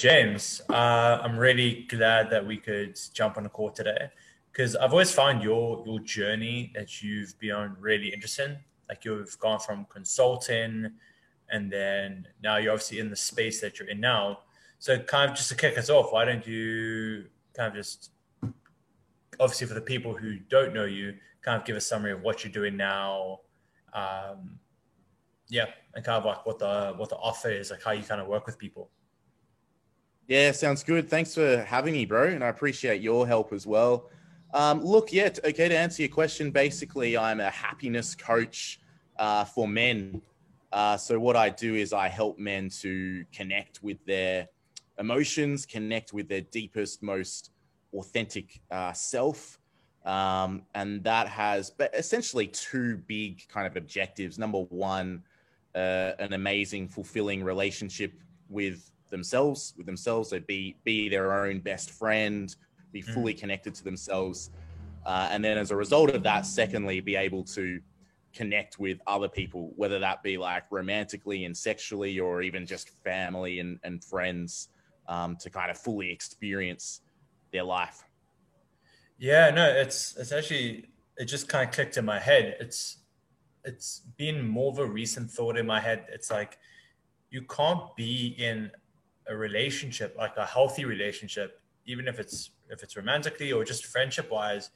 James, I'm really glad that we could jump on a call today, because I've always found your journey that you've been on really interesting. Like, you've gone from consulting, and then now you're obviously in the space that you're in now. So kind of just to kick us off, why don't you kind of just, obviously for the people who don't know you, kind of give a summary of what you're doing now, and kind of like what the offer is, like how you kind of work with people. Yeah, sounds good. Thanks for having me, bro. And I appreciate your help as well. To answer your question, basically, I'm a happiness coach for men. So what I do is I help men to connect with their emotions, connect with their deepest, most authentic self. And that has essentially two big kind of objectives. Number one, an amazing, fulfilling relationship with themselves. They be their own best friend, be fully connected to themselves. And then as a result of that, secondly, be able to connect with other people, whether that be like romantically and sexually, or even just family and friends, to kind of fully experience their life. Yeah, no, it's actually, it just kind of clicked in my head. It's been more of a recent thought in my head. It's like, you can't be in a relationship, like a healthy relationship, even if it's romantically or just friendship wise,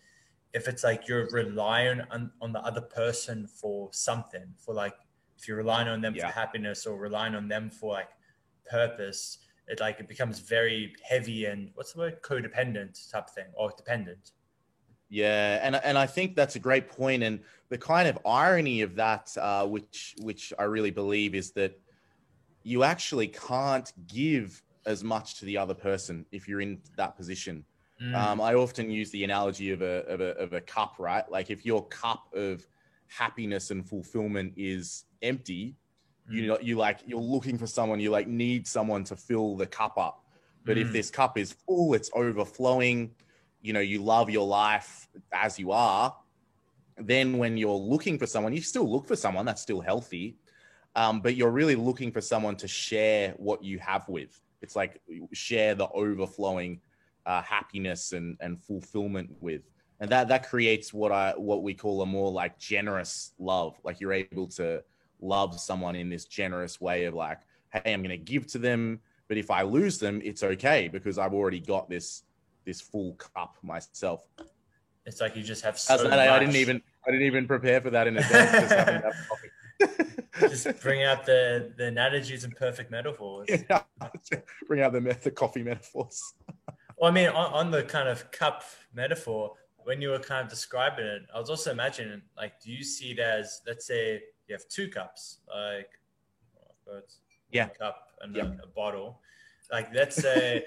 if it's like you're relying on the other person for something, for like, if you're relying on them for happiness or relying on them for like purpose, it becomes very heavy and what's the word? Codependent type of thing, or dependent. Yeah. And I think that's a great point. And the kind of irony of that, which I really believe, is that you actually can't give as much to the other person if you're in that position. I often use the analogy of a cup, right? Like, if your cup of happiness and fulfillment is empty, you know, you're looking for someone, you like need someone to fill the cup up. But if this cup is full, it's overflowing, you know, you love your life as you are. Then when you're looking for someone, you still look for someone that's still healthy. But you're really looking for someone to share what you have with. It's like, share the overflowing happiness and fulfillment with. And that creates what we call a more like generous love. Like, you're able to love someone in this generous way of like, hey, I'm going to give to them, but if I lose them, it's okay, because I've already got this full cup myself. It's like you just have so much. I didn't even prepare for that in advance. Just having that topic. Just bring out the analogies and perfect metaphors. Yeah. Bring out the coffee metaphors. Well, I mean, on the kind of cup metaphor, when you were kind of describing it, I was also imagining, like, do you see it as, let's say you have two cups, like, a cup and a bottle. Like, let's say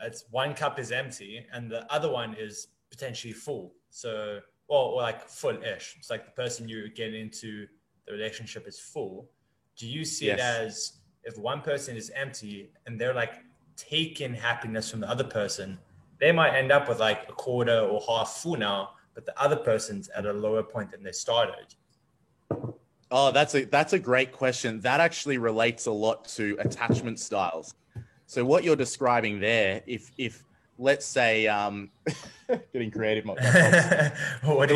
it's one cup is empty and the other one is potentially full. So, or like full-ish. It's like the person you get into, the relationship is full. Do you see it as, if one person is empty and they're like taking happiness from the other person, they might end up with like a quarter or half full now, but the other person's at a lower point than they started? Oh, that's a great question. That actually relates a lot to attachment styles. So what you're describing there, if let's say, getting creative myself.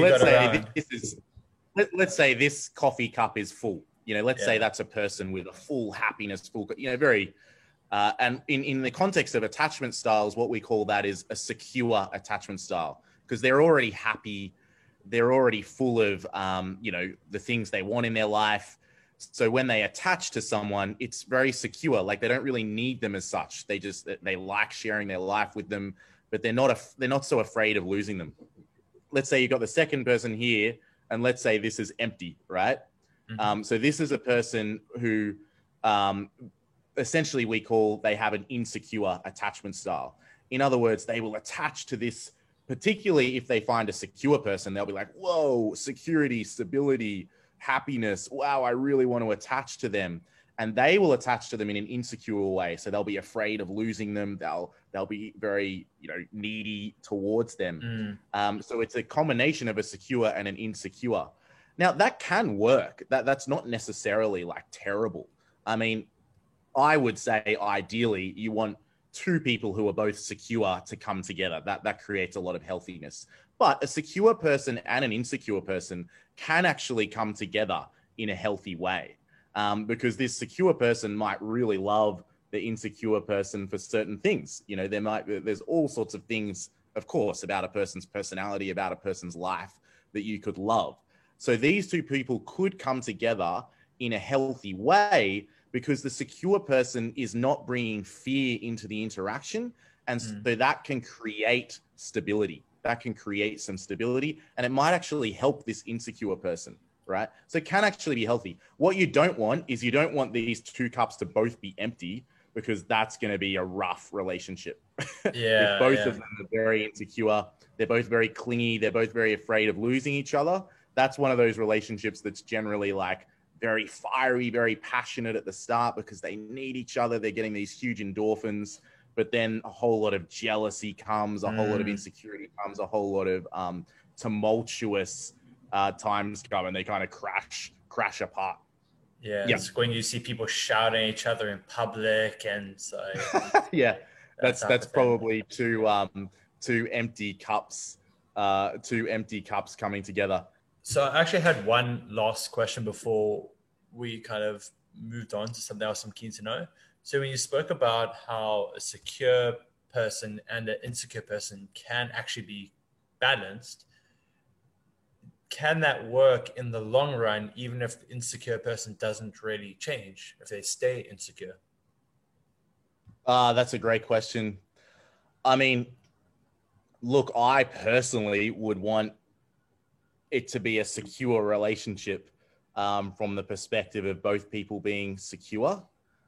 Let's say this coffee cup is full, you know, let's say that's a person with a full happiness, and in the context of attachment styles, what we call that is a secure attachment style, because they're already happy. They're already full of, you know, the things they want in their life. So when they attach to someone, it's very secure. Like, they don't really need them as such. They like sharing their life with them, but they're not so afraid of losing them. Let's say you've got the second person here, and let's say this is empty, right? Mm-hmm. So this is a person who essentially we call, they have an insecure attachment style. In other words, they will attach to this, particularly if they find a secure person, they'll be like, whoa, security, stability, happiness. Wow, I really want to attach to them. And they will attach to them in an insecure way. So they'll be afraid of losing them. They'll be very, you know, needy towards them. So it's a combination of a secure and an insecure. Now, that can work. That's not necessarily like terrible. I mean, I would say ideally you want two people who are both secure to come together. That creates a lot of healthiness. But a secure person and an insecure person can actually come together in a healthy way, because this secure person might really love the insecure person for certain things. You know, there's all sorts of things, of course, about a person's personality, about a person's life that you could love. So these two people could come together in a healthy way because the secure person is not bringing fear into the interaction. And so that can create stability. That can create some stability, and it might actually help this insecure person, right? So it can actually be healthy. What you don't want is you don't want these two cups to both be empty, because that's going to be a rough relationship. Yeah. If both of them are very insecure, they're both very clingy, they're both very afraid of losing each other. That's one of those relationships that's generally like very fiery, very passionate at the start because they need each other. They're getting these huge endorphins, but then a whole lot of jealousy comes, a whole lot of insecurity comes, a whole lot of tumultuous times come, and they kind of crash apart. Yeah, yeah. It's when you see people shouting at each other in public, and so yeah, that's probably two empty cups coming together. So I actually had one last question before we kind of moved on to something else I'm keen to know. So when you spoke about how a secure person and an insecure person can actually be balanced, can that work in the long run, even if the insecure person doesn't really change, if they stay insecure? That's a great question. I mean, look, I personally would want it to be a secure relationship from the perspective of both people being secure.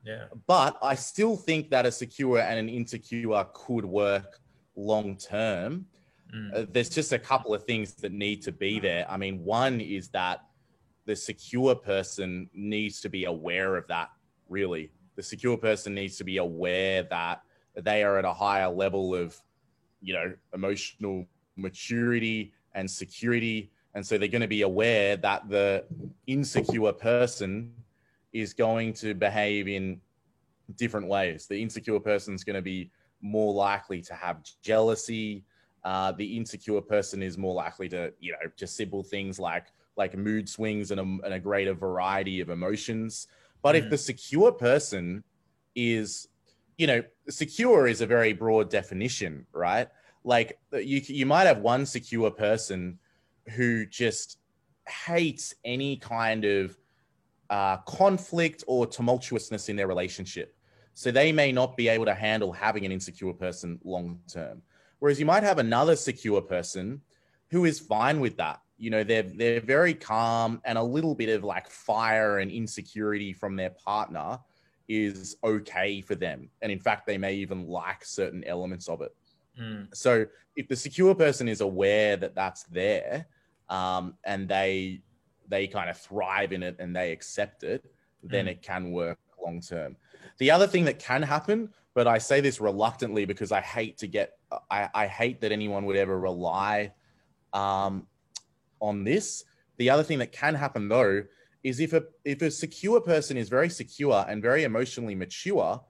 Yeah. But I still think that a secure and an insecure could work long term. There's just a couple of things that need to be there. I mean, one is that the secure person needs to be aware of that, really. The secure person needs to be aware that they are at a higher level of, you know, emotional maturity and security. And so they're going to be aware that the insecure person is going to behave in different ways. The insecure person is going to be more likely to have jealousy. The insecure person is more likely to, you know, just simple things like mood swings and a greater variety of emotions. But if the secure person is, you know, secure is a very broad definition, right? Like you might have one secure person who just hates any kind of conflict or tumultuousness in their relationship. So they may not be able to handle having an insecure person long term. Whereas you might have another secure person who is fine with that. You know, they're very calm, and a little bit of like fire and insecurity from their partner is okay for them. And in fact, they may even like certain elements of it. So if the secure person is aware that that's there, and they kind of thrive in it and they accept it, then it can work long term. The other thing that can happen, but I say this reluctantly because I hate that anyone would ever rely on this. The other thing that can happen though, is if a secure person is very secure and very emotionally mature,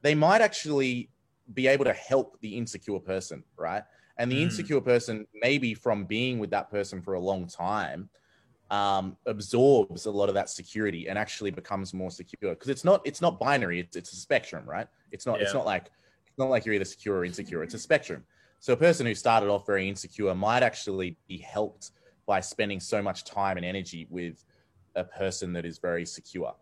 they might actually be able to help the insecure person, right? And the insecure person, maybe from being with that person for a long time, absorbs a lot of that security and actually becomes more secure, because it's not binary. It's a spectrum, right? It's not like you're either secure or insecure. It's a spectrum. So a person who started off very insecure might actually be helped by spending so much time and energy with a person that is very secure.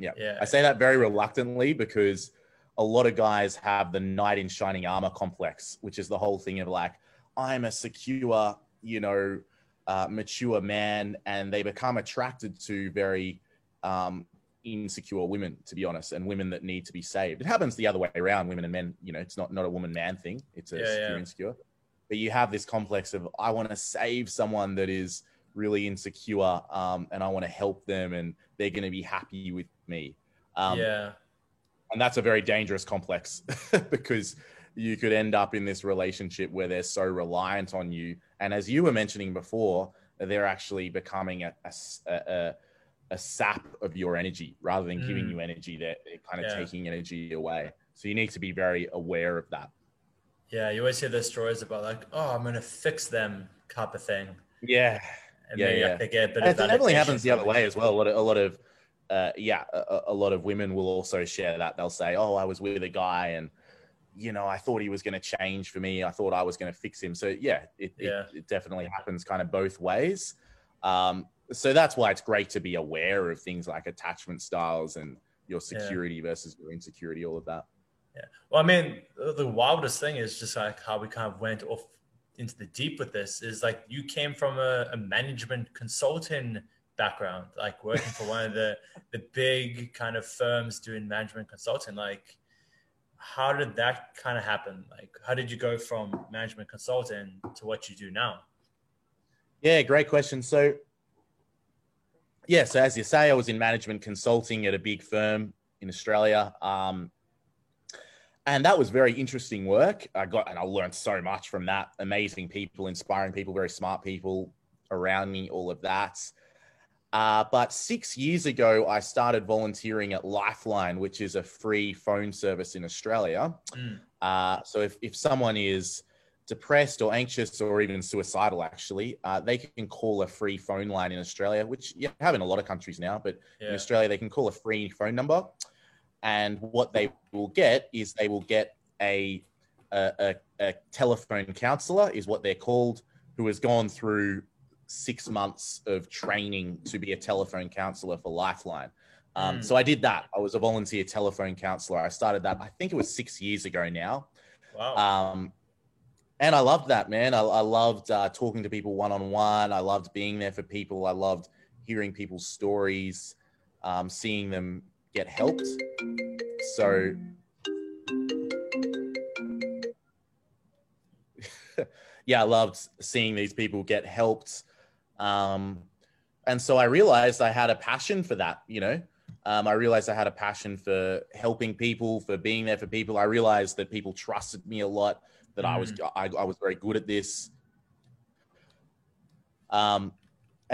Yeah. I say that very reluctantly because a lot of guys have the knight in shining armor complex, which is the whole thing of like, I'm a secure, you know, mature man, and they become attracted to very insecure women, to be honest, and women that need to be saved. It happens the other way around, women and men. You know, it's not a woman-man thing. It's a insecure. But you have this complex of, I want to save someone that is really insecure, and I want to help them, and they're going to be happy with me. And that's a very dangerous complex because you could end up in this relationship where they're so reliant on you. And as you were mentioning before, they're actually becoming a sap of your energy rather than giving you energy. They're kind of taking energy away. So you need to be very aware of that. Yeah, you always hear those stories about like, oh, I'm going to fix them type of thing. Yeah. And yeah, yeah. They get a bit of that definitely happens the other way as well. A lot of women will also share that. They'll say, oh, I was with a guy and, you know, I thought he was going to change for me. I thought I was going to fix him. So yeah, it definitely happens kind of both ways. So that's why it's great to be aware of things like attachment styles and your security versus your insecurity, all of that. Yeah. Well, I mean, the wildest thing is just like how we kind of went off into the deep with this is like you came from a management consulting background, like working for one of the big kind of firms doing management consulting. Like, how did that kind of happen? Like, how did you go from management consulting to what you do now? Yeah, great question. So as you say, I was in management consulting at a big firm in Australia. And that was very interesting work. I learned so much from that. Amazing people, inspiring people, very smart people around me, all of that. But 6 years ago, I started volunteering at Lifeline, which is a free phone service in Australia. Mm. So if someone is depressed or anxious or even suicidal, actually, they can call a free phone line in Australia, which you have in a lot of countries now, but in Australia, they can call a free phone number. And what they will get is they will get a telephone counselor is what they're called, who has gone through 6 months of training to be a telephone counselor for Lifeline. So I did that. I was a volunteer telephone counselor. I started that, I think it was 6 years ago now. Wow. And I loved that, man. I loved talking to people one-on-one. I loved being there for people. I loved hearing people's stories, seeing them get helped. So yeah, I loved seeing these people get helped. And so I realized I had a passion for that, you know. I realized I had a passion for helping people, for being there for people. I realized that people trusted me a lot, that I was very good at this. And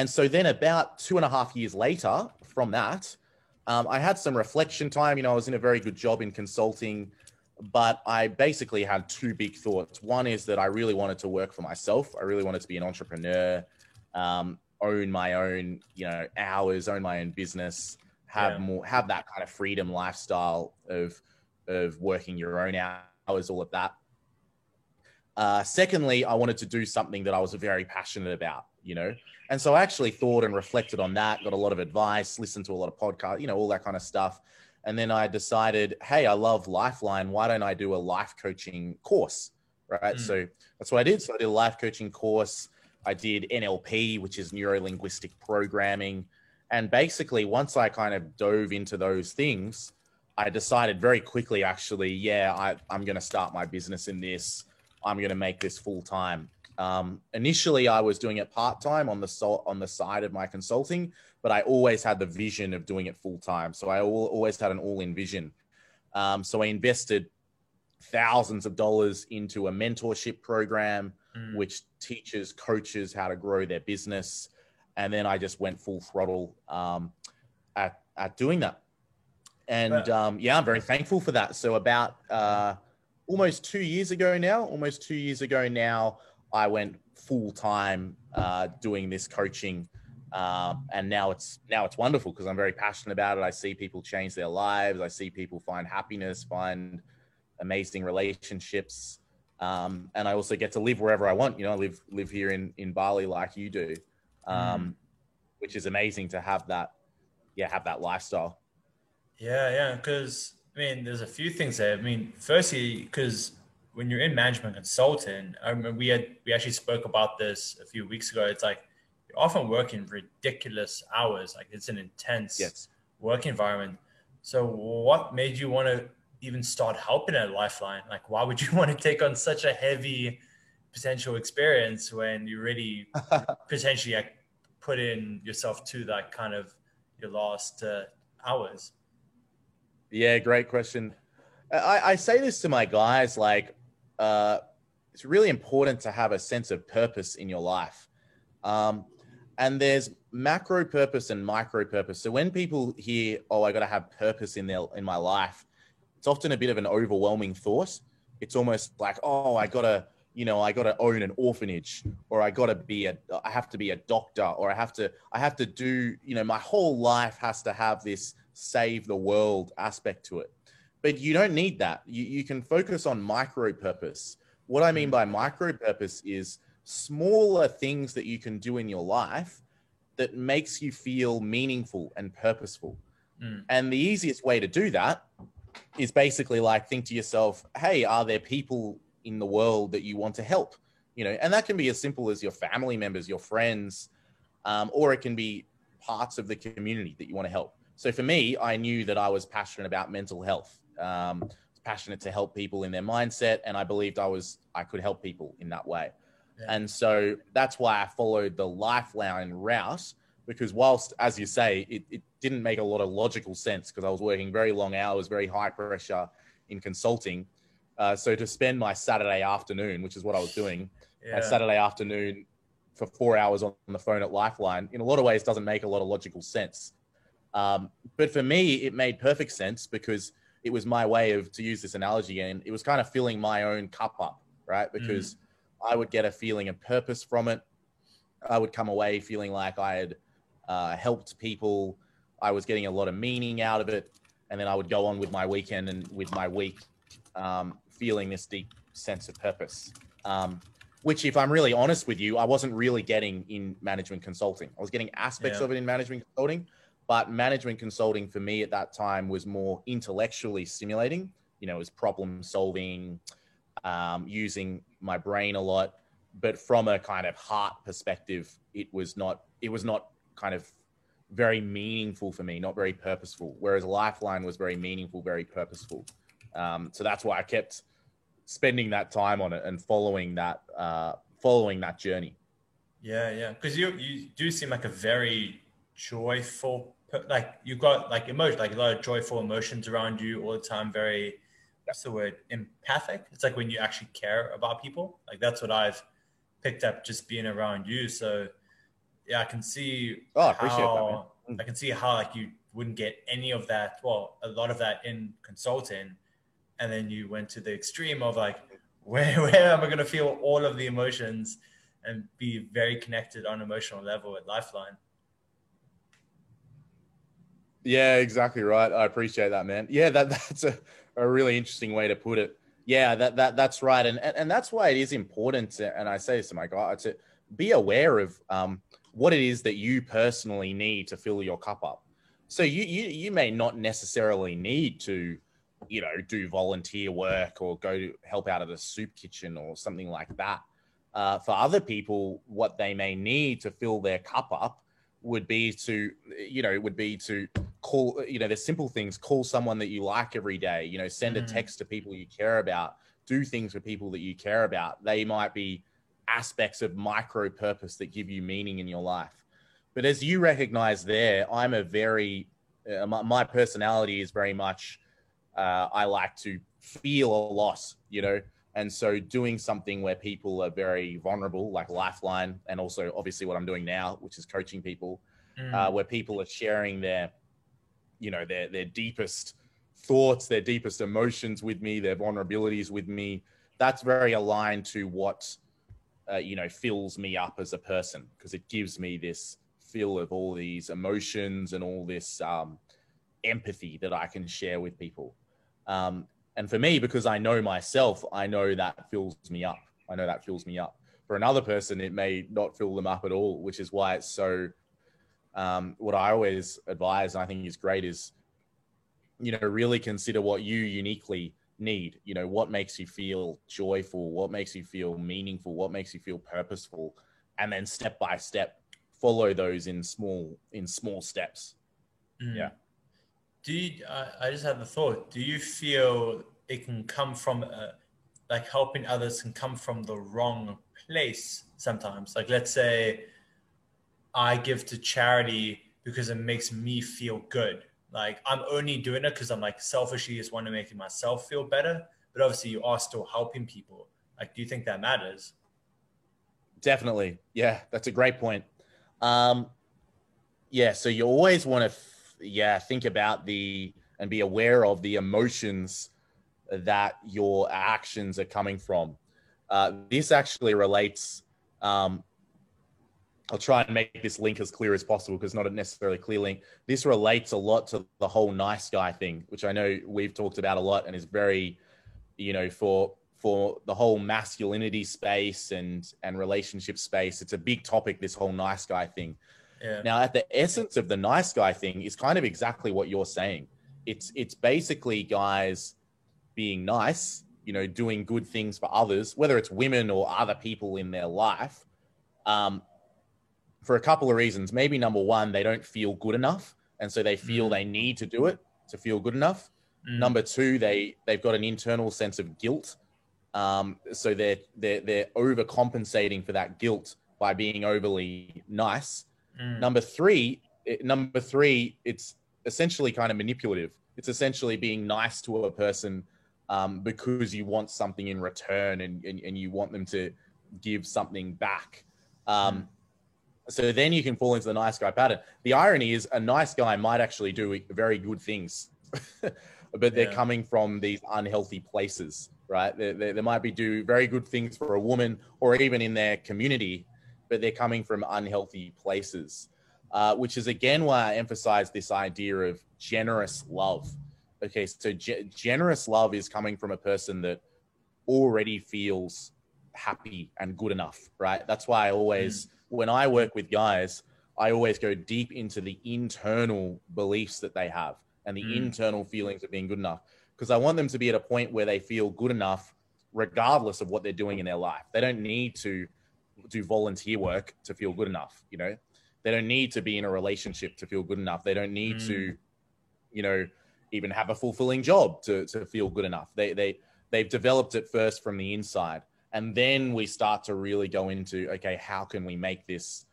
so then about 2.5 years later from that, I had some reflection time. You know, I was in a very good job in consulting, but I basically had two big thoughts. One is that I really wanted to work for myself. I really wanted to be an entrepreneur, own my own, you know, hours, own my own business, have that kind of freedom lifestyle of working your own hours, all of that. Secondly, I wanted to do something that I was very passionate about, you know? And so I actually thought and reflected on that, got a lot of advice, listened to a lot of podcasts, you know, all that kind of stuff. And then I decided, hey, I love Lifeline. Why don't I do a life coaching course, right? So that's what I did. So I did a life coaching course. I did NLP, which is neuro-linguistic programming. And basically, once I kind of dove into those things, I decided very quickly, actually, I'm going to start my business in this. I'm going to make this full time. Initially, I was doing it part time on the side of my consulting, but I always had the vision of doing it full time. So I always had an all-in vision. So I invested thousands of dollars into a mentorship program, which teaches coaches how to grow their business. And then I just went full throttle at doing that. And I'm very thankful for that. So about almost two years ago now, I went full time doing this coaching, and now it's wonderful because I'm very passionate about it. I see people change their lives. I see people find happiness, find amazing relationships, and I also get to live wherever I want. You know, I live here in Bali like you do, which is amazing to have that lifestyle. Yeah, because I mean, there's a few things there. I mean, firstly, because when you're in management consulting, I remember we actually spoke about this a few weeks ago. It's like you're often working ridiculous hours. Like it's an intense work environment. So what made you want to even start helping at Lifeline? Like, why would you want to take on such a heavy potential experience when you really potentially like, put in yourself to that kind of your last hours? Yeah, great question. I say this to my guys, like, it's really important to have a sense of purpose in your life. And there's macro purpose and micro purpose. So when people hear, oh, I got to have purpose in my life, it's often a bit of an overwhelming thought. It's almost like, oh, I gotta own an orphanage, or I have to be a doctor, or I have to do, my whole life has to have this save the world aspect to it. But you don't need that. You can focus on micro purpose. What I mean by micro purpose is smaller things that you can do in your life that makes you feel meaningful and purposeful. Mm. And the easiest way to do that is basically like, think to yourself, hey, are there people in the world that you want to help? And that can be as simple as your family members, your friends, or it can be parts of the community that you want to help. So for me, I knew that I was passionate about mental health, passionate to help people in their mindset. And I believed I could help people in that way. Yeah. And so that's why I followed the Lifeline route, because whilst, as you say, it didn't make a lot of logical sense because I was working very long hours, very high pressure in consulting. So to spend my Saturday afternoon, which is what I was doing, my Saturday afternoon for 4 hours on the phone at Lifeline, in a lot of ways doesn't make a lot of logical sense. But for me, it made perfect sense because it was my way of, to use this analogy, and it was kind of filling my own cup up, right? Because I would get a feeling of purpose from it. I would come away feeling like I had helped people. I was getting a lot of meaning out of it. And then I would go on with my weekend and with my week, feeling this deep sense of purpose, which, if I'm really honest with you, I wasn't really getting in management consulting. I was getting aspects of it in management consulting, but management consulting for me at that time was more intellectually stimulating. It was problem solving, using my brain a lot, but from a kind of heart perspective, it was not kind of very meaningful for me, not very purposeful. Whereas Lifeline was very meaningful, very purposeful. So that's why I kept spending that time on it and following that journey. Yeah. Cause you do seem like a very joyful, like you've got like emotion, like a lot of joyful emotions around you all the time. Very, what's the word? Empathic. It's like when you actually care about people, like that's what I've picked up just being around you. So yeah, I can see, I can see how like you wouldn't get any of that, well, a lot of that in consulting. And then you went to the extreme of like, where am I going to feel all of the emotions and be very connected on an emotional level at Lifeline? Yeah, exactly right. I appreciate that, man. Yeah, that's a really interesting way to put it. Yeah, that's right. And that's why it is important to, and I say this to my guy, to be aware of what it is that you personally need to fill your cup up. So you may not necessarily need to, do volunteer work or go to help out at a soup kitchen or something like that. For other people, what they may need to fill their cup up would be to, call, the simple things, call someone that you like every day, send a text to people you care about, do things for people that you care about. They might be aspects of micro purpose that give you meaning in your life. But as you recognize there, I'm a very, my personality is very much, I like to feel a lot, and so doing something where people are very vulnerable, like Lifeline, and also obviously what I'm doing now, which is coaching people, where people are sharing their, their deepest thoughts, their deepest emotions with me, their vulnerabilities with me, that's very aligned to what, fills me up as a person, because it gives me this feel of all these emotions and all this empathy that I can share with people. And for me, because I know myself, I know that fills me up. For another person, it may not fill them up at all, which is why it's so, what I always advise, and I think is great, is, really consider what you uniquely need. What makes you feel joyful? What makes you feel meaningful? What makes you feel purposeful? And then step by step, follow those in small steps. Yeah. I just had the thought, do you feel it can come from like helping others can come from the wrong place sometimes? Like, let's say I give to charity because it makes me feel good. Like I'm only doing it because I'm like selfishly just want to make myself feel better, but obviously you are still helping people. Like, do you think that matters? Definitely. Yeah. That's a great point. So you always want to think about and be aware of the emotions that your actions are coming from. This actually relates, I'll try and make this link as clear as possible because not a necessarily clear link. This relates a lot to the whole nice guy thing, which I know we've talked about a lot and is very, you know, for the whole masculinity space and relationship space. It's a big topic, this whole nice guy thing. Yeah. Now, at the essence of the nice guy thing is kind of exactly what you're saying. It's basically guys being nice, you know, doing good things for others, whether it's women or other people in their life, for a couple of reasons. Maybe number one, they don't feel good enough, and so they feel they need to do it to feel good enough. Number two, they've got an internal sense of guilt. So they're overcompensating for that guilt by being overly nice. Number three, it's essentially kind of manipulative. It's essentially being nice to a person because you want something in return and you want them to give something back. So then you can fall into the nice guy pattern. The irony is a nice guy might actually do very good things, but they're coming from these unhealthy places, right? They might be do very good things for a woman or even in their community, but they're coming from unhealthy places, which is again why I emphasize this idea of generous love. Okay, so generous love is coming from a person that already feels happy and good enough, right? That's why I always, when I work with guys, I always go deep into the internal beliefs that they have and the internal feelings of being good enough, because I want them to be at a point where they feel good enough regardless of what they're doing in their life. They don't need to do volunteer work to feel good enough. You know, they don't need to be in a relationship to feel good enough. They don't need to, you know, even have a fulfilling job to feel good enough. They've developed it first from the inside. And then we start to really go into, okay, how can we make this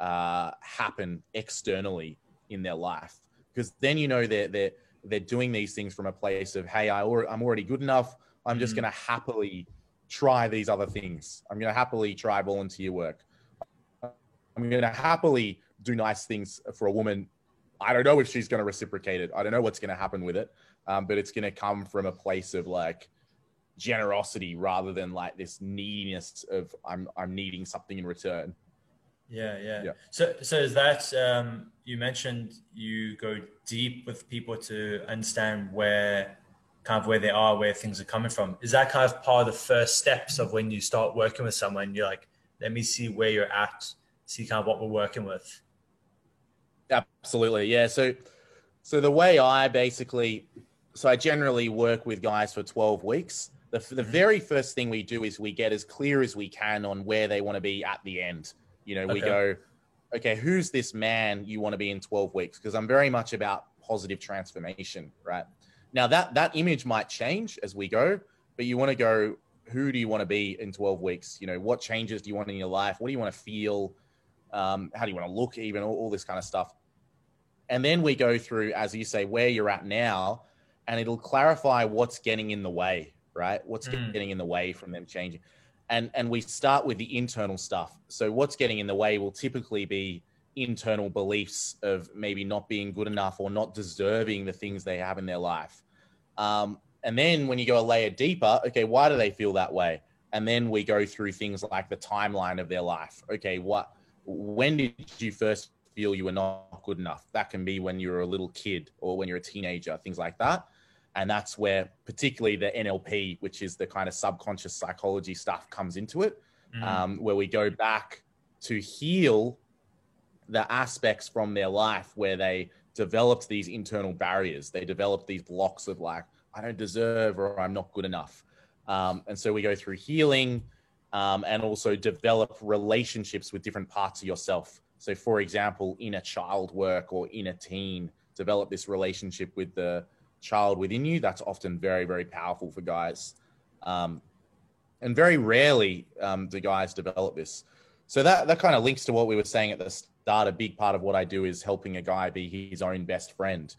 happen externally in their life? Because then, you know, they're doing these things from a place of, hey, I'm already good enough. I'm just going to happily try these other things. I'm going to happily try volunteer work. I'm going to happily do nice things for a woman. I don't know if she's going to reciprocate it. I don't know what's going to happen with it, but it's going to come from a place of like generosity rather than like this neediness of I'm needing something in return. Yeah. So is that, you mentioned you go deep with people to understand where they are, where things are coming from. Is that kind of part of the first steps of when you start working with someone? You're like, let me see where you're at, see kind of what we're working with. Absolutely. Yeah. So the way I generally work with guys for 12 weeks. The very first thing we do is we get as clear as we can on where they want to be at the end. You know, we go, okay, who's this man you want to be in 12 weeks? Because I'm very much about positive transformation, right? Now that image might change as we go, but you want to go, who do you want to be in 12 weeks? You know, what changes do you want in your life? What do you want to feel? How do you want to look even? All this kind of stuff. And then we go through, as you say, where you're at now, and it'll clarify what's getting in the way, right? What's getting in the way from them changing. And we start with the internal stuff. So what's getting in the way will typically be internal beliefs of maybe not being good enough or not deserving the things they have in their life. And then when you go a layer deeper, okay, why do they feel that way? And then we go through things like the timeline of their life. Okay, when did you first feel you were not good enough? That can be when you're a little kid or when you're a teenager, things like that. And that's where particularly the NLP, which is the kind of subconscious psychology stuff, comes into it, where we go back to heal the aspects from their life where they developed these internal barriers. They developed these blocks of like, I don't deserve, or I'm not good enough. And so we go through healing and also develop relationships with different parts of yourself. So for example, inner child work or inner teen, develop this relationship with the child within you. That's often very, very powerful for guys. And very rarely do guys develop this. So that kind of links to what we were saying at the start. A big part of what I do is helping a guy be his own best friend.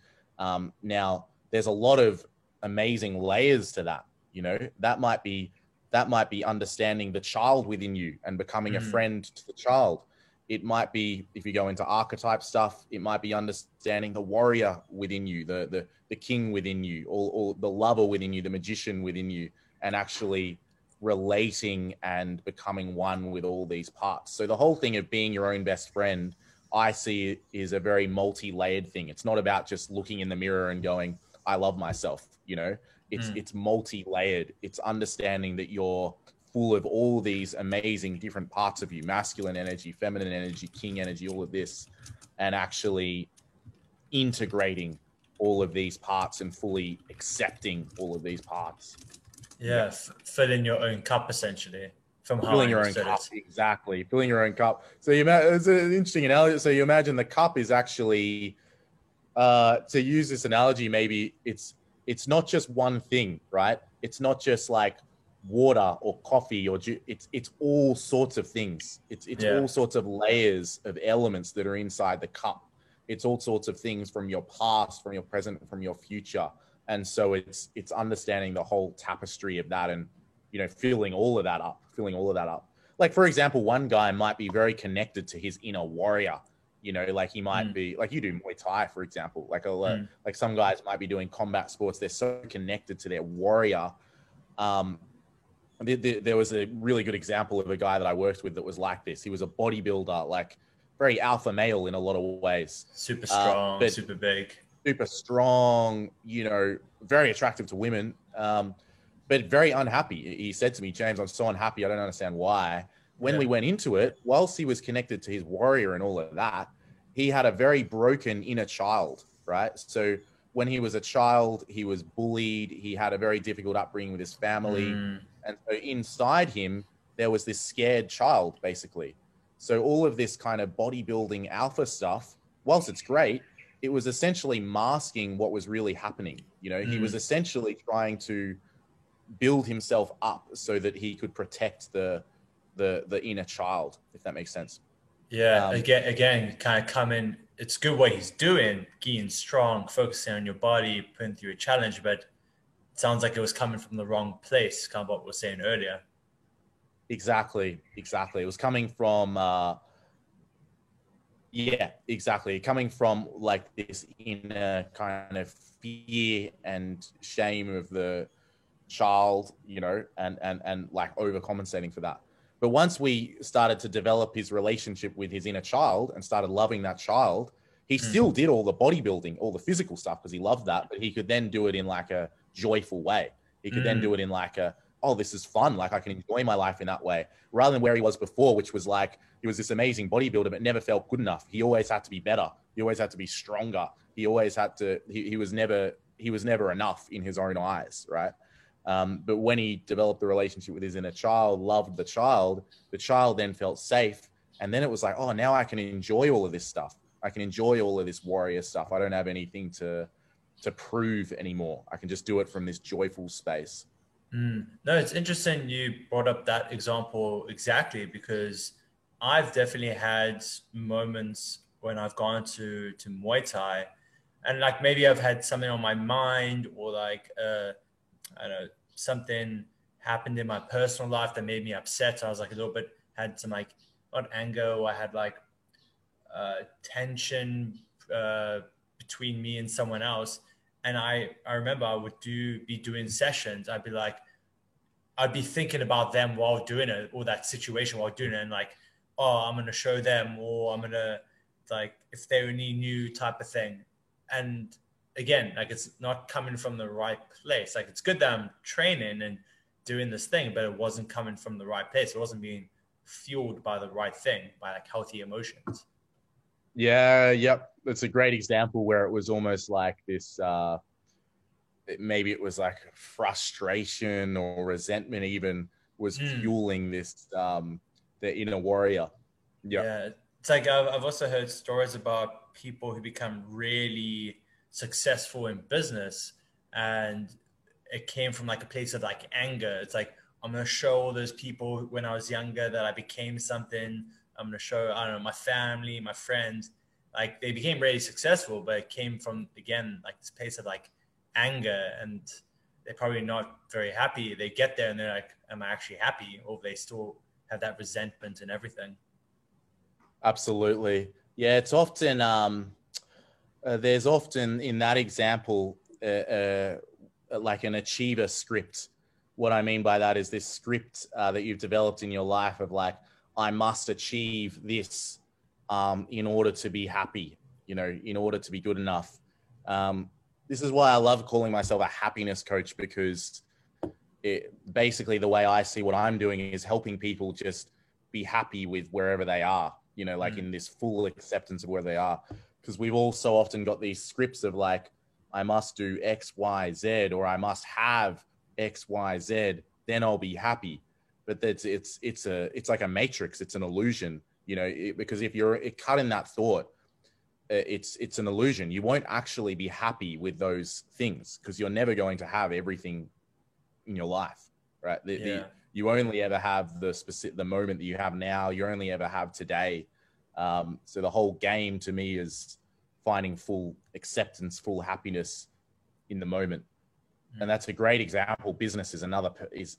Now, there's a lot of amazing layers to that. You know, that might be understanding the child within you and becoming a friend to the child. It might be, if you go into archetype stuff, it might be understanding the warrior within you, the king within you, or the lover within you, the magician within you, and actually relating and becoming one with all these parts. So the whole thing of being your own best friend, I see it is a very multi-layered thing. It's not about just looking in the mirror and going, I love myself, you know, it's multi-layered. It's understanding that you're full of all these amazing different parts of you, masculine energy, feminine energy, king energy, all of this, and actually integrating all of these parts and fully accepting all of these parts. Yes. Yeah. Filling your own cup, essentially. From filling your own cup, exactly. Filling your own cup. So it's an interesting analogy. So you imagine the cup is actually, to use this analogy, maybe it's not just one thing, right? It's not just like water or coffee or juice. It's all sorts of things. It's all sorts of layers of elements that are inside the cup. It's all sorts of things from your past, from your present, from your future. And so it's understanding the whole tapestry of that and, you know, filling all of that up. Like, for example, one guy might be very connected to his inner warrior, you know, like he might be like, you do Muay Thai, for example, like some guys might be doing combat sports. They're so connected to their warrior. There was a really good example of a guy that I worked with that was like this. He was a bodybuilder, like very alpha male in a lot of ways. Super strong, super big. Super strong, you know, very attractive to women, but very unhappy. He said to me, James, I'm so unhappy. I don't understand why. When we went into it, whilst he was connected to his warrior and all of that, he had a very broken inner child, right? So when he was a child, he was bullied. He had a very difficult upbringing with his family. And so inside him, there was this scared child, basically. So all of this kind of bodybuilding alpha stuff, whilst it's great, it was essentially masking what was really happening. You know, he was essentially trying to build himself up so that he could protect the inner child, if that makes sense. Yeah, again, kind of coming. It's good what he's doing, being strong, focusing on your body, putting through a challenge, but it sounds like it was coming from the wrong place, kind of what we were saying earlier. Exactly. It was coming from, coming from like this inner kind of fear and shame of the child, you know, and like overcompensating for that. But once we started to develop his relationship with his inner child and started loving that child, he still did all the bodybuilding, all the physical stuff, because he loved that, but he could then do it in like a joyful way. He could then do it in like a, oh, this is fun. Like I can enjoy my life in that way, rather than where he was before, which was like, he was this amazing bodybuilder, but never felt good enough. He always had to be better. He always had to be stronger. He always had to, he was never enough in his own eyes. Right. But when he developed the relationship with his inner child, loved the child then felt safe. And then it was like, oh, now I can enjoy all of this stuff. I can enjoy all of this warrior stuff. I don't have anything to prove anymore. I can just do it from this joyful space. No, it's interesting you brought up that example exactly, because I've definitely had moments when I've gone to Muay Thai and like maybe I've had something on my mind or like, I don't know, something happened in my personal life that made me upset. So I was like a little bit, had some like, not anger, or I had like tension between me and someone else. And I remember I would be doing sessions. I'd be like, I'd be thinking about them while doing it, or that situation while doing it, and like, oh, I'm going to show them, or I'm going to like, if they only knew, type of thing. And again, like it's not coming from the right place. Like it's good that I'm training and doing this thing, but it wasn't coming from the right place. It wasn't being fueled by the right thing, by like healthy emotions. Yeah. Yep. That's a great example where it was almost like this, maybe it was like frustration or resentment even was fueling this, the inner warrior. Yep. Yeah. It's like, I've also heard stories about people who become really successful in business, and it came from like a place of like anger. It's like, I'm going to show all those people when I was younger that I became something. I'm going to show, I don't know, my family, my friends, like they became really successful, but it came from, again, like this place of like anger, and they're probably not very happy. They get there and they're like, am I actually happy? Or they still have that resentment and everything. Absolutely. Yeah, it's often, there's often in that example, like an achiever script. What I mean by that is this script that you've developed in your life of like, I must achieve this in order to be happy, you know, in order to be good enough. This is why I love calling myself a happiness coach, because it, basically the way I see what I'm doing is helping people just be happy with wherever they are, you know, like in this full acceptance of where they are. Because we've all so often got these scripts of like, I must do X, Y, Z, or I must have X, Y, Z, then I'll be happy. But that's, it's like a matrix. It's an illusion, you know, because if you're caught in that thought, it's an illusion. You won't actually be happy with those things because you're never going to have everything in your life, right? You only ever have the moment that you have now. You only ever have today. So the whole game to me is finding full acceptance, full happiness in the moment. And that's a great example. Business is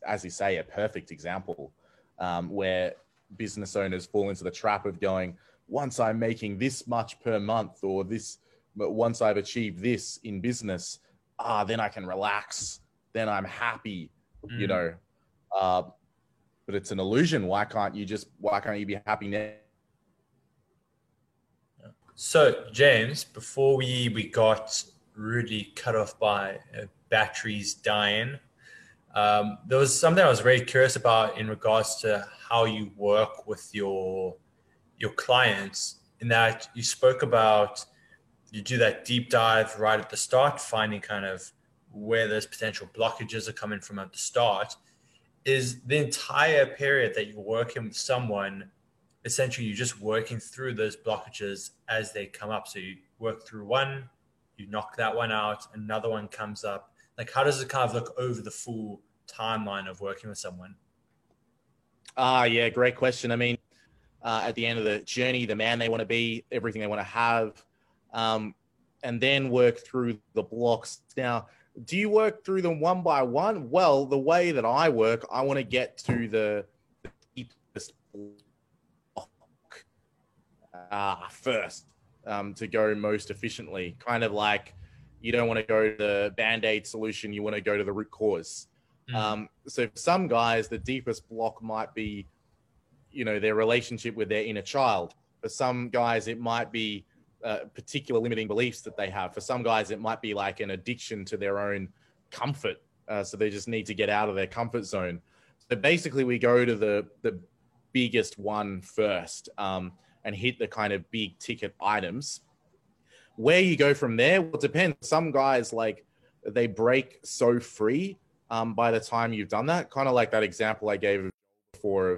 as you say, a perfect example where business owners fall into the trap of going, once I'm making this much per month or this, but once I've achieved this in business, then I can relax. Then I'm happy, you know, but it's an illusion. Why can't you be happy now? So James, before we got rudely cut off by batteries dying, there was something I was very curious about in regards to how you work with your clients, in that you spoke about, you do that deep dive right at the start, finding kind of where those potential blockages are coming from at the start. Is the entire period that you're working with someone, essentially you're just working through those blockages as they come up? So you work through one, you knock that one out, another one comes up. Like, how does it kind of look over the full timeline of working with someone? Yeah, great question. I mean, at the end of the journey, the man they want to be, everything they want to have, and then work through the blocks. Now, do you work through them one by one? Well, the way that I work, I want to get to the deepest block first. To go most efficiently, kind of like you don't want to go to the Band-Aid solution, you want to go to the root cause. So for some guys, the deepest block might be, you know, their relationship with their inner child. For some guys, it might be particular limiting beliefs that they have. For some guys, it might be like an addiction to their own comfort. So they just need to get out of their comfort zone. So basically we go to the biggest one first. And hit the kind of big ticket items. Where you go from there, well, it depends. Some guys, like, they break so free by the time you've done that. Kind of like that example I gave before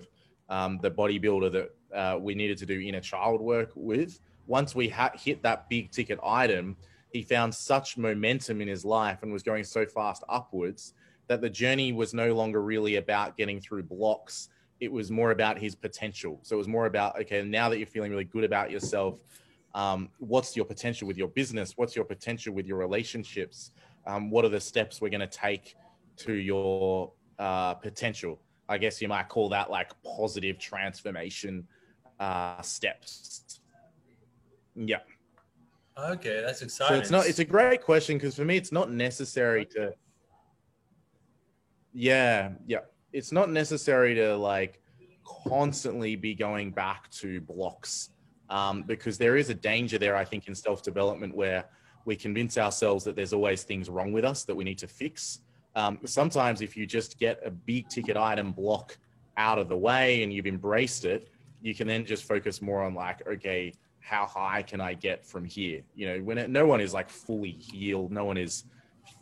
of the bodybuilder that we needed to do inner child work with. Once we hit that big ticket item, he found such momentum in his life and was going so fast upwards that the journey was no longer really about getting through blocks. It was more about his potential. So it was more about, okay, now that you're feeling really good about yourself, what's your potential with your business? What's your potential with your relationships? What are the steps we're going to take to your potential? I guess you might call that like positive transformation steps. Yeah. Okay, that's exciting. So it's a great question, because for me, it's not necessary to. Yeah. It's not necessary to like constantly be going back to blocks because there is a danger there, I think, in self-development where we convince ourselves that there's always things wrong with us that we need to fix. Sometimes if you just get a big ticket item block out of the way and you've embraced it, you can then just focus more on like, okay, how high can I get from here? You know, no one is like fully healed. No one is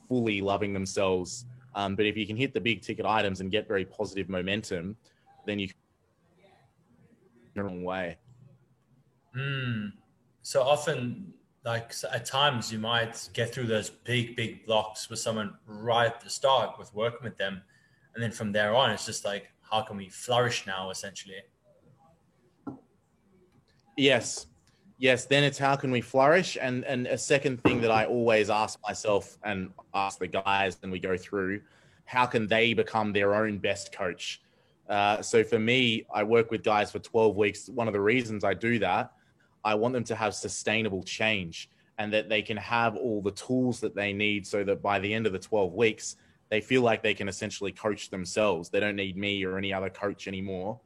fully loving themselves. But if you can hit the big ticket items and get very positive momentum, then you can go the wrong way. So often, like at times, you might get through those big blocks with someone right at the start with working with them. And then from there on, it's just like, how can we flourish now, essentially? Yes. Then it's how can we flourish? And a second thing that I always ask myself and ask the guys, and we go through, how can they become their own best coach? So for me, I work with guys for 12 weeks. One of the reasons I do that, I want them to have sustainable change and that they can have all the tools that they need so that by the end of the 12 weeks, they feel like they can essentially coach themselves. They don't need me or any other coach anymore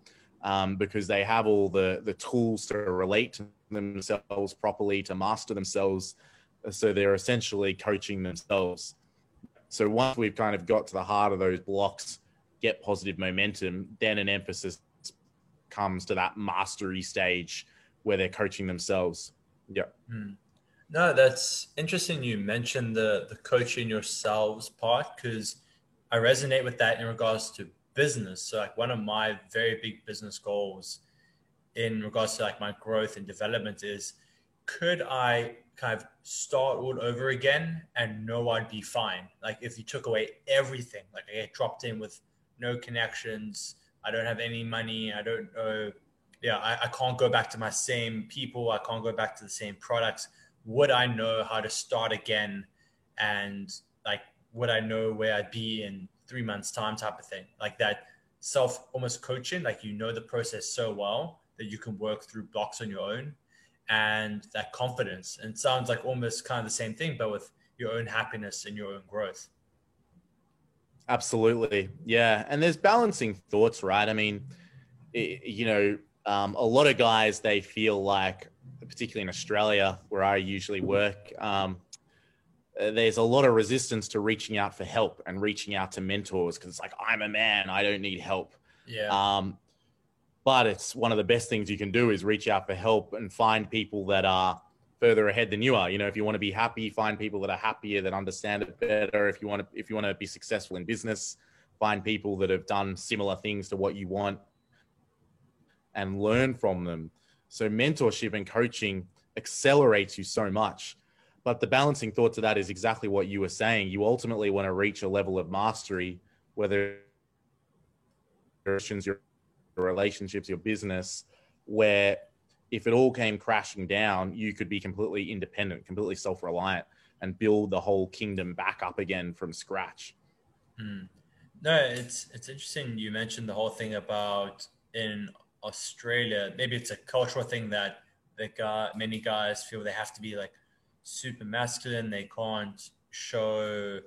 because they have all the tools to relate to themselves properly, to master themselves. So they're essentially coaching themselves. So once we've kind of got to the heart of those blocks, get positive momentum, then an emphasis comes to that mastery stage where they're coaching themselves. Yeah. No, that's interesting. You mentioned the coaching yourselves part because I resonate with that in regards to business. So like one of my very big business goals in regards to like my growth and development is, could I kind of start all over again and know I'd be fine? Like if you took away everything, like I get dropped in with no connections, I don't have any money, I don't know. Yeah, I can't go back to my same people. I can't go back to the same products. Would I know how to start again? And like, would I know where I'd be in 3 months time type of thing? Like that self almost coaching, like you know the process so well that you can work through blocks on your own and that confidence. And it sounds like almost kind of the same thing, but with your own happiness and your own growth. Absolutely. Yeah. And there's balancing thoughts, right? I mean, a lot of guys, they feel like, particularly in Australia where I usually work, there's a lot of resistance to reaching out for help and reaching out to mentors because it's like, I'm a man, I don't need help. Yeah. But it's one of the best things you can do is reach out for help and find people that are further ahead than you are. You know, if you want to be happy, find people that are happier, that understand it better. If you want to be successful in business, find people that have done similar things to what you want and learn from them. So mentorship and coaching accelerates you so much. But the balancing thought to that is exactly what you were saying. You ultimately want to reach a level of mastery, whether it's your relationships, your business, where if it all came crashing down, you could be completely independent, completely self-reliant, and build the whole kingdom back up again from scratch. No, it's interesting. You mentioned the whole thing about in Australia, maybe it's a cultural thing that many guys feel they have to be like super masculine. They can't show,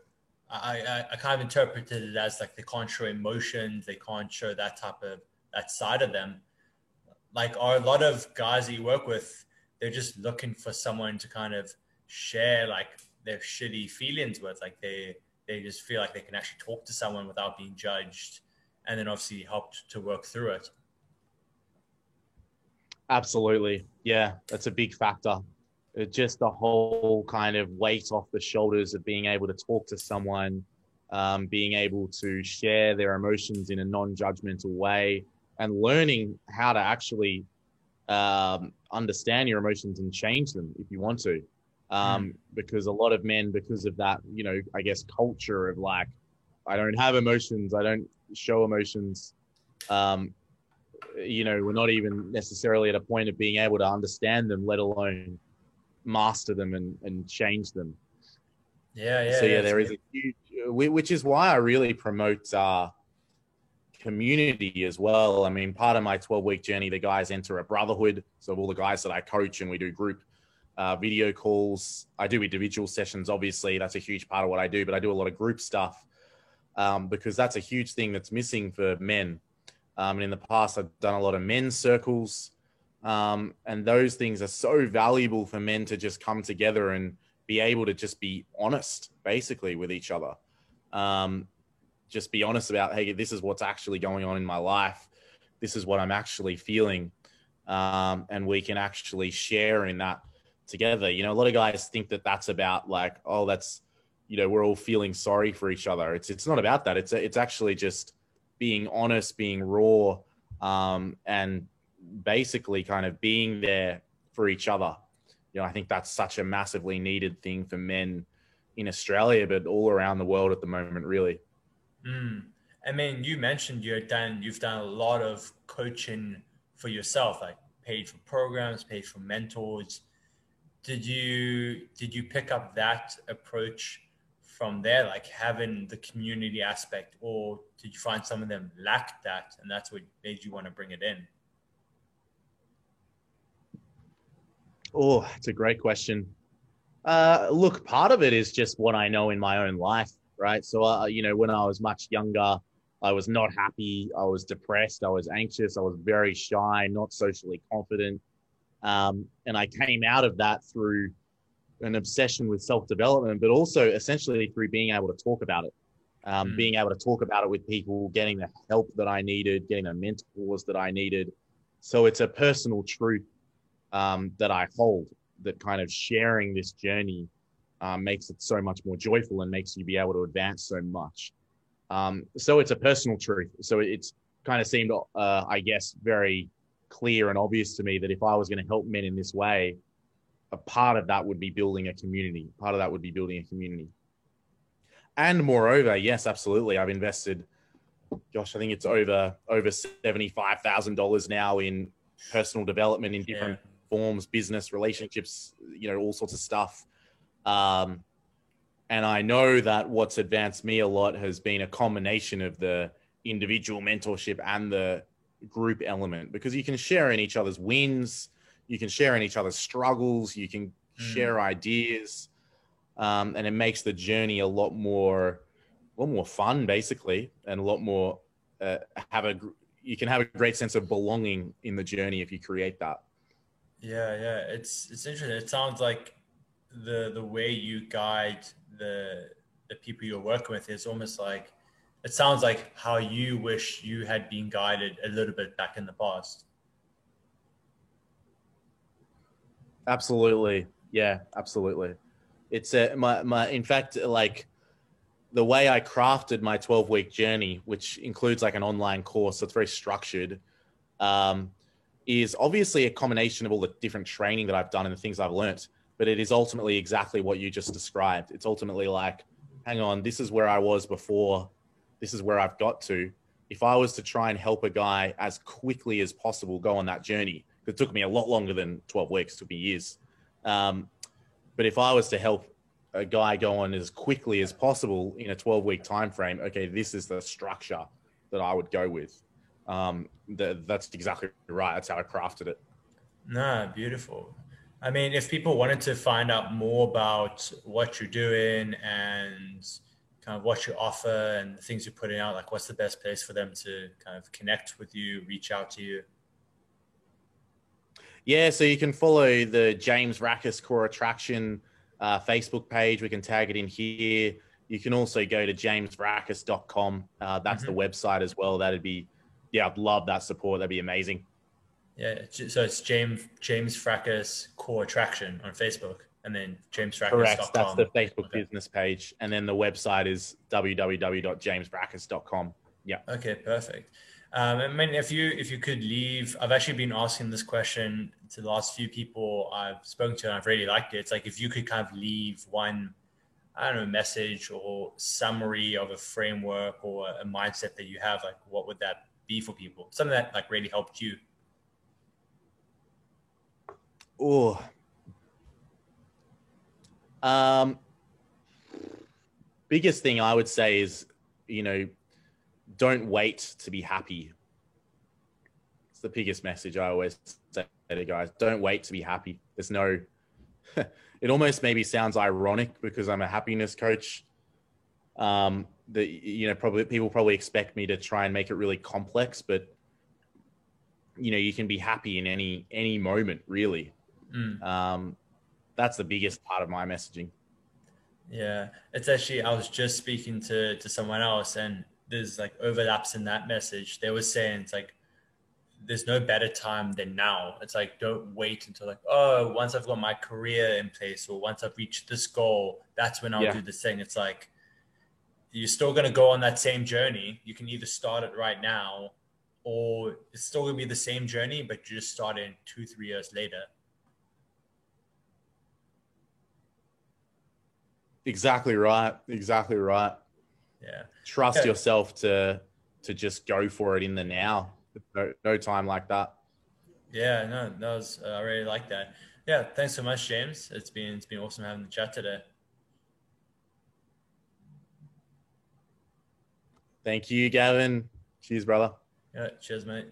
I kind of interpreted it as like they can't show emotions. They can't show that side of them. Like are a lot of guys that you work with, they're just looking for someone to kind of share like their shitty feelings with. Like they just feel like they can actually talk to someone without being judged and then obviously helped to work through it. Absolutely. Yeah, that's a big factor. It's just the whole kind of weight off the shoulders of being able to talk to someone, being able to share their emotions in a non-judgmental way and learning how to actually understand your emotions and change them if you want to. Because a lot of men, because of that, you know, I guess culture of like, I don't have emotions, I don't show emotions, you know, we're not even necessarily at a point of being able to understand them, let alone master them and change them. Yeah. So yeah, there is a huge, which is why I really promote community as well. I mean, part of my 12-week journey, the guys enter a brotherhood. So all the guys that I coach and we do group video calls, I do individual sessions, obviously that's a huge part of what I do, but I do a lot of group stuff because that's a huge thing that's missing for men. And in the past, I've done a lot of men's circles. And those things are so valuable for men to just come together and be able to just be honest, basically, with each other. Just be honest about, hey, this is what's actually going on in my life. This is what I'm actually feeling. And we can actually share in that together. You know, a lot of guys think that that's about like, oh, that's, you know, we're all feeling sorry for each other. It's not about that. It's actually just being honest, being raw, and basically kind of being there for each other. You know, I think that's such a massively needed thing for men in Australia, but all around the world at the moment, really. I mean, you mentioned you've done a lot of coaching for yourself, like paid for programs, paid for mentors. Did you pick up that approach from there, like having the community aspect, or did you find some of them lacked that, and that's what made you want to bring it in? Oh, that's a great question. Look, part of it is just what I know in my own life, right? So, when I was much younger, I was not happy. I was depressed. I was anxious. I was very shy, not socially confident. And I came out of that through an obsession with self-development, but also essentially through being able to talk about it, being able to talk about it with people, getting the help that I needed, getting the mentors that I needed. So it's a personal truth that I hold, that kind of sharing this journey makes it so much more joyful and makes you be able to advance so much. So it's a personal truth. So it's kind of seemed, I guess, very clear and obvious to me that if I was going to help men in this way, a part of that would be building a community. Part of that would be building a community. And moreover, yes, absolutely. I've invested, gosh, I think it's over $75,000 now in personal development in different forms, business, relationships, all sorts of stuff. And I know that what's advanced me a lot has been a combination of the individual mentorship and the group element, because you can share in each other's wins, you can share in each other's struggles, you can share ideas, and it makes the journey a lot more fun, basically, and a lot more you can have a great sense of belonging in the journey if you create that. Yeah, it's interesting. It sounds like the way you guide the people you're working with is almost like, it sounds like how you wish you had been guided a little bit back in the past. Absolutely. Yeah, absolutely. It's in fact, like the way I crafted my 12-week journey, which includes like an online course that's very structured, is obviously a combination of all the different training that I've done and the things I've learned, but it is ultimately exactly what you just described. It's ultimately like, hang on, this is where I was before. This is where I've got to. If I was to try and help a guy as quickly as possible go on that journey, it took me a lot longer than 12 weeks, it took me years. But if I was to help a guy go on as quickly as possible in a 12-week time frame, okay, this is the structure that I would go with. That's exactly right. That's how I crafted it. No, beautiful. I mean, if people wanted to find out more about what you're doing and kind of what you offer and the things you're putting out, like what's the best place for them to kind of connect with you, reach out to you? Yeah, so you can follow the James Vrachas Core Attraction Facebook page. We can tag it in here. You can also go to jamesvrachas.com. That's the website as well. I'd love that support. That'd be amazing. Yeah, so it's James Vrachas Core Attraction on Facebook, and then jamesvrachas.com. Correct, that's the Facebook business page. And then the website is www.jamesvrachas.com. Yeah. Okay, perfect. I mean, if you could leave, I've actually been asking this question to the last few people I've spoken to, and I've really liked it. It's like, if you could kind of leave one, I don't know, message or summary of a framework or a mindset that you have, like what would that be for people? Something that like really helped you. Oh, biggest thing I would say is, don't wait to be happy. It's the biggest message I always say to guys. Don't wait to be happy. There's no, it almost maybe sounds ironic because I'm a happiness coach. That, probably people expect me to try and make it really complex, but you can be happy in any moment, really. That's the biggest part of my messaging. Yeah. It's actually, I was just speaking to someone else, and there's like overlaps in that message. They were saying it's like, there's no better time than now. It's like, don't wait until like, oh, once I've got my career in place or once I've reached this goal, that's when I'll do this thing. It's like, you're still going to go on that same journey. You can either start it right now, or it's still going to be the same journey, but you just start in 2-3 years later. Exactly right. Exactly right. Yeah. Trust yourself to just go for it in the now. No time like that. Yeah, no, that was, I really like that. Yeah. Thanks so much, James. It's been awesome having the chat today. Thank you, Gavin. Cheers, brother. Yeah, cheers, mate.